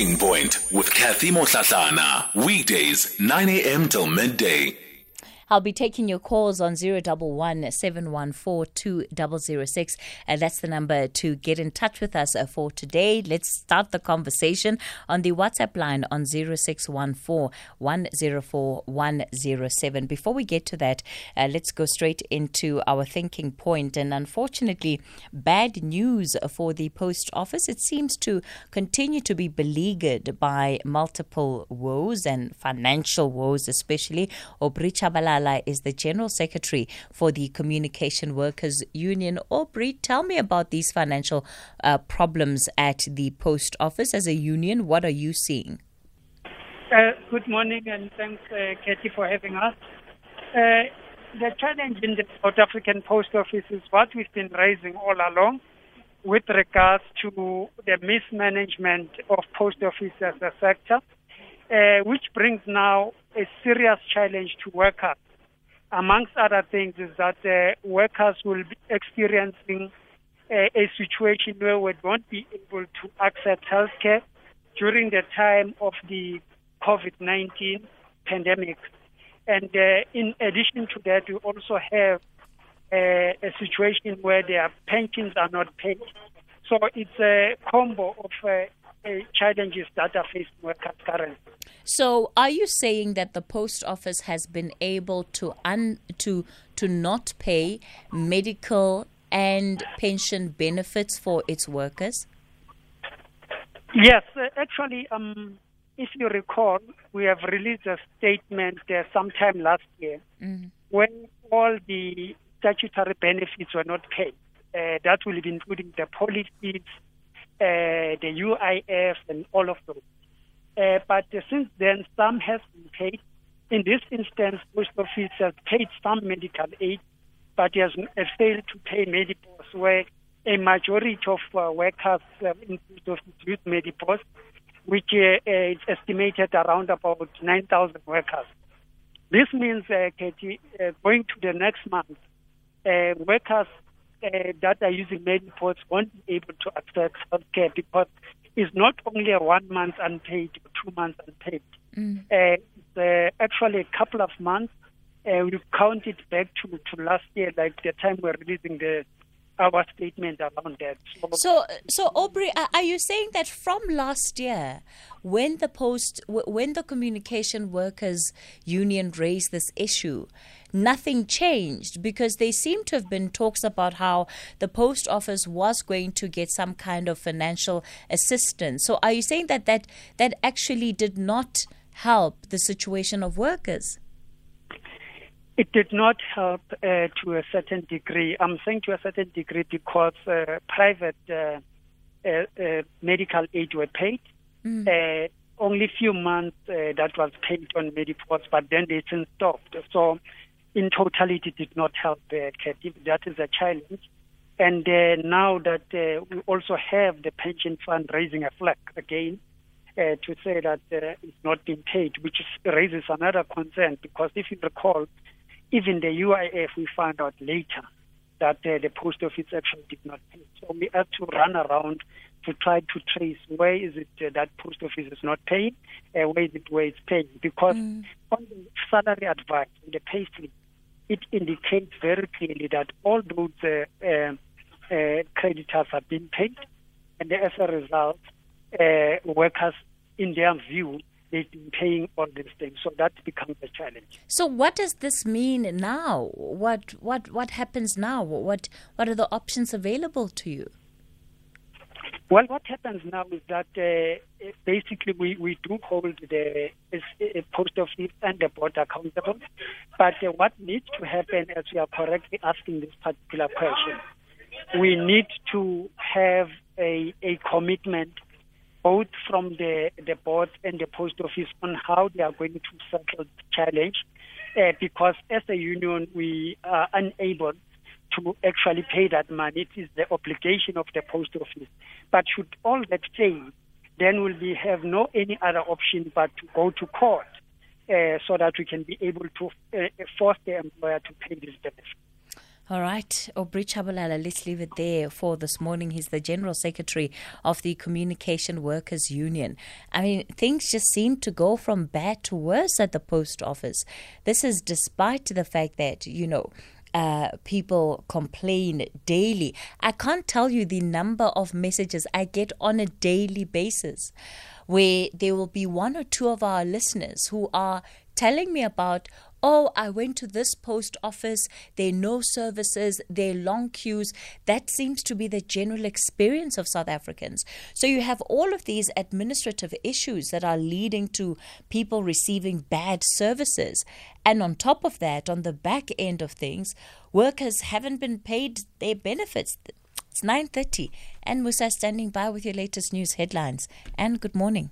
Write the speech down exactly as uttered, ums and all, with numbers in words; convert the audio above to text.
Thinking Point with Kathy Mosasana. Weekdays, nine a.m. till midday. I'll be taking your calls on zero one one, seven one four, two zero zero six. Uh, that's the number to get in touch with us uh, for today. Let's start the conversation on the WhatsApp line on zero six one four, one zero four, one zero seven. Before we get to that, uh, let's go straight into our thinking point. And unfortunately, bad news for the post office. It seems to continue to be beleaguered by multiple woes and financial woes especially. Aubrey Tshabalala is the General Secretary for the Communication Workers Union. Aubrey, tell me about these financial uh, problems at the post office as a union. What are you seeing? Uh, good morning, and thanks, uh, Kathy, for having us. Uh, the challenge in the South African Post Office is what we've been raising all along with regards to the mismanagement of post office as a sector, uh, which brings now a serious challenge to workers. Amongst other things is that uh, workers will be experiencing a, a situation where we won't be able to access healthcare during the time of the covid nineteen pandemic. And uh, in addition to that, we also have a, a situation where their pensions are not paid. So it's a combo of uh, challenges that are facing workers currently. So, are you saying that the post office has been able to un, to to not pay medical and pension benefits for its workers? Yes, uh, actually, um, if you recall, we have released a statement uh, sometime last year mm-hmm. when all the statutory benefits were not paid. Uh, that will be including the policies, uh, the U I F, and all of those. Uh, but uh, since then, some has been paid. In this instance, post office has paid some medical aid, but has, has failed to pay medipos, where a majority of uh, workers uh, in post office use medipos, which uh, uh, is estimated around about nine thousand workers. This means, uh, Katie, uh, going to the next month, uh, workers uh, that are using medipos won't be able to access healthcare because it's not only a one month unpaid, two months unpaid. Mm. Uh, the, actually, a couple of months. Uh, we count it back to, to last year, like the time we're releasing the our statement around that. So, so, so Aubrey, are you saying that from last year, when the post, when the Communication Workers Union raised this issue, nothing changed? Because they seem to have been talks about how the post office was going to get some kind of financial assistance. So are you saying that that, that actually did not help the situation of workers? It did not help uh, to a certain degree. I'm saying to a certain degree because uh, private uh, uh, uh, medical aid were paid. Mm. Uh, only few months uh, that was paid on medipos, but then they since stopped. So in totality, did not help the uh, that is a challenge. And uh, now that uh, we also have the pension fund raising a flag again uh, to say that uh, it's not been paid, which raises another concern, because if you recall, even the U I F, we found out later that uh, the post office actually did not pay. So we had to run around to try to trace where is it uh, that post office is not paying, uh, where is it where it's paying. Because mm. on the salary advice, in the pay slip, it indicates very clearly that all those uh, uh, uh, creditors have been paid, and as a result, uh, workers, in their view, they've been paying all these things. So that becomes a challenge. So what does this mean now? What what what happens now? What what are the options available to you? Well, what happens now is that uh, basically we, we do hold the uh, post office and the board accountable. But uh, what needs to happen, as you are correctly asking this particular question, we need to have a, a commitment both from the, the board and the post office on how they are going to settle the challenge, uh, because as a union, we are unable to actually pay that money. It is the obligation of the post office. But should all that fail, then we'll be, have no any other option but to go to court uh, so that we can be able to uh, force the employer to pay this benefit. All right, Aubrey Tshabalala, let's leave it there for this morning. He's the General Secretary of the Communication Workers Union. I mean, things just seem to go from bad to worse at the post office. This is despite the fact that, you know, Uh, people complain daily. I can't tell you the number of messages I get on a daily basis where there will be one or two of our listeners who are telling me about, oh, I went to this post office, there are no services, there are long queues. That seems to be the general experience of South Africans. So you have all of these administrative issues that are leading to people receiving bad services. And on top of that, on the back end of things, workers haven't been paid their benefits. It's nine thirty. And Musa standing by with your latest news headlines. And good morning.